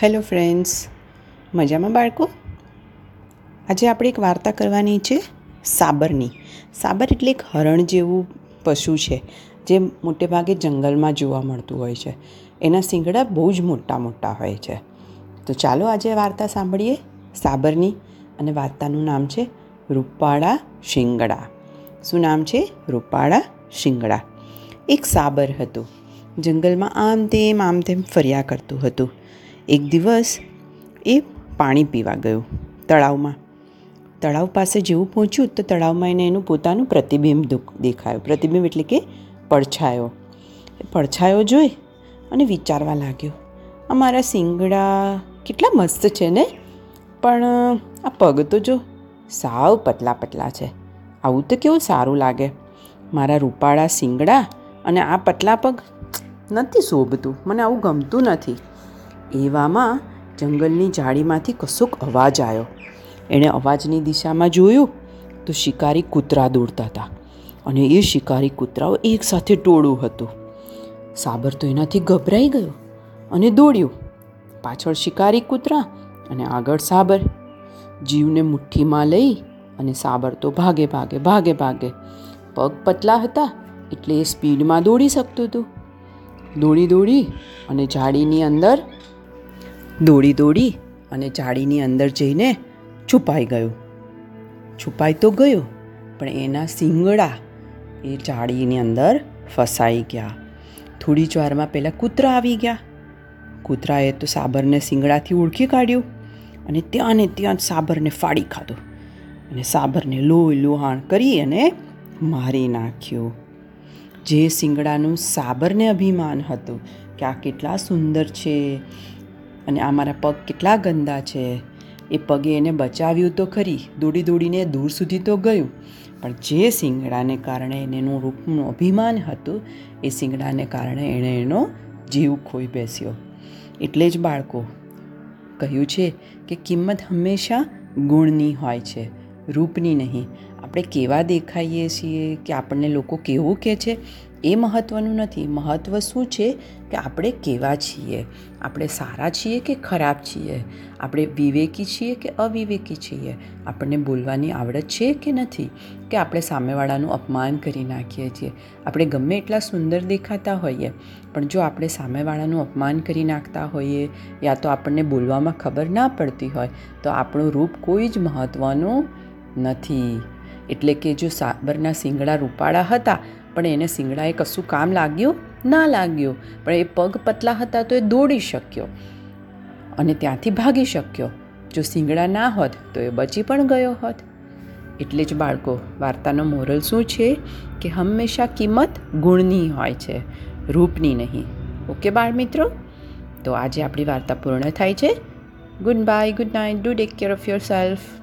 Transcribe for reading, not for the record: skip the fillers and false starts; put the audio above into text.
Hello friends, મજામાં બાળકો? આજે આપણે એક વાર્તા કરવાની છે સાબરની. સાબર એટલે એક હરણ જેવું પશુ છે જે મોટેભાગે જંગલમાં જોવા મળતું હોય છે. એના શિંગડા બહુ જ મોટા મોટા હોય છે. તો ચાલો આજે વાર્તા સાંભળીએ સાબરની, અને વાર્તાનું નામ છે રૂપાળા શિંગડા. શું નામ છે? રૂપાળા શિંગડા. એક સાબર હતું. જંગલમાં આમ તેમ ફર્યા કરતું હતું. એક દિવસ એ પાણી પીવા ગયું તળાવમાં. તળાવ પાસે જેવું પહોંચ્યું તો તળાવમાં એને એનું પોતાનું પ્રતિબિંબ દેખાયું. પ્રતિબિંબ એટલે કે પડછાયો. પડછાયો જોઈ અને વિચારવા લાગ્યો, આ મારા શિંગડા કેટલા મસ્ત છે ને, પણ આ પગ તો જો સાવ પતલા પતલા છે. આવું તો કેવું સારું લાગે. મારા રૂપાળા શિંગડા અને આ પતલા પગ નથી શોભતું, મને આવું ગમતું નથી. એવામાં જંગલની ઝાડીમાંથી કશોક અવાજ આવ્યો. એણે અવાજની દિશામાં જોયું તો શિકારી કૂતરા દોડતા હતા, અને એ શિકારી કૂતરાઓ એકસાથે ટોળું હતું. સાબર તો એનાથી ગભરાઈ ગયો અને દોડ્યું. પાછળ શિકારી કૂતરા અને આગળ સાબર. જીવને મુઠ્ઠીમાં લઈ અને સાબર તો ભાગે. પગ પતલા હતા એટલે એ સ્પીડમાં દોડી શકતું હતું. દોડી દોડી અને ઝાડીની અંદર જઈને છુપાઈ ગયો. છુપાઈ તો ગયો, પણ એના શિંગડા એ ઝાડીની અંદર ફસાઈ ગયા. થોડી જ વારમાં પહેલાં કૂતરા આવી ગયા. કૂતરાએ તો સાબરને શિંગડાથી ઓળખી કાઢ્યું, અને ત્યાં ને ત્યાં જ સાબરને ફાડી ખાધો, અને સાબરને લોહાણ કરી અને મારી નાખ્યો. જે શિંગડાનું સાબરને અભિમાન હતું કે આ કેટલા સુંદર છે અને આ મારા પગ કેટલા ગંદા છે, એ પગે એને બચાવ્યું તો ખરી. દોડીને દૂર સુધી તો ગયું, પણ જે શિંગડાને કારણે એનું રૂપનું અભિમાન હતું, એ શિંગડાને કારણે એણે એનો જીવ ખોઈ બેસ્યો. એટલે જ બાળકો કહ્યું છે કે કિંમત હંમેશા ગુણની હોય છે, રૂપની નહીં. આપણે કેવા દેખાઈએ છીએ, કે આપણને લોકો કેવું કહે છે, એ મહત્ત્વનું નથી. મહત્ત્વ શું છે કે આપણે કેવા છીએ, આપણે સારા છીએ કે ખરાબ છીએ, આપણે વિવેકી છીએ કે અવિવેકી છીએ, આપણને બોલવાની આવડત છે કે નથી, કે આપણે સામેવાળાનું અપમાન કરી નાખીએ છીએ. આપણે ગમે એટલા સુંદર દેખાતા હોઈએ, પણ જો આપણે સામેવાળાનું અપમાન કરી નાખતા હોઈએ, યા તો આપણને બોલવામાં ખબર ના પડતી હોય, તો આપણું રૂપ કોઈ જ મહત્ત્વનું નથી. એટલે કે જો સાબરના શિંગડા રૂપાળા હતા, પણ એને શિંગડાએ કશું કામ લાગ્યું ના લાગ્યું, પણ એ પગ પતલા હતા તો એ દોડી શક્યો અને ત્યાંથી ભાગી શક્યો. જો શિંગડા ના હોત તો એ બચી પણ ગયો હોત. એટલે જ બાળકો, વાર્તાનો મોરલ શું છે કે હંમેશા કિંમત ગુણની હોય છે, રૂપની નહીં. ઓકે બાળ મિત્રો, તો આજે આપણી વાર્તા પૂર્ણ થાય છે. Goodbye, good night, do take care of your self.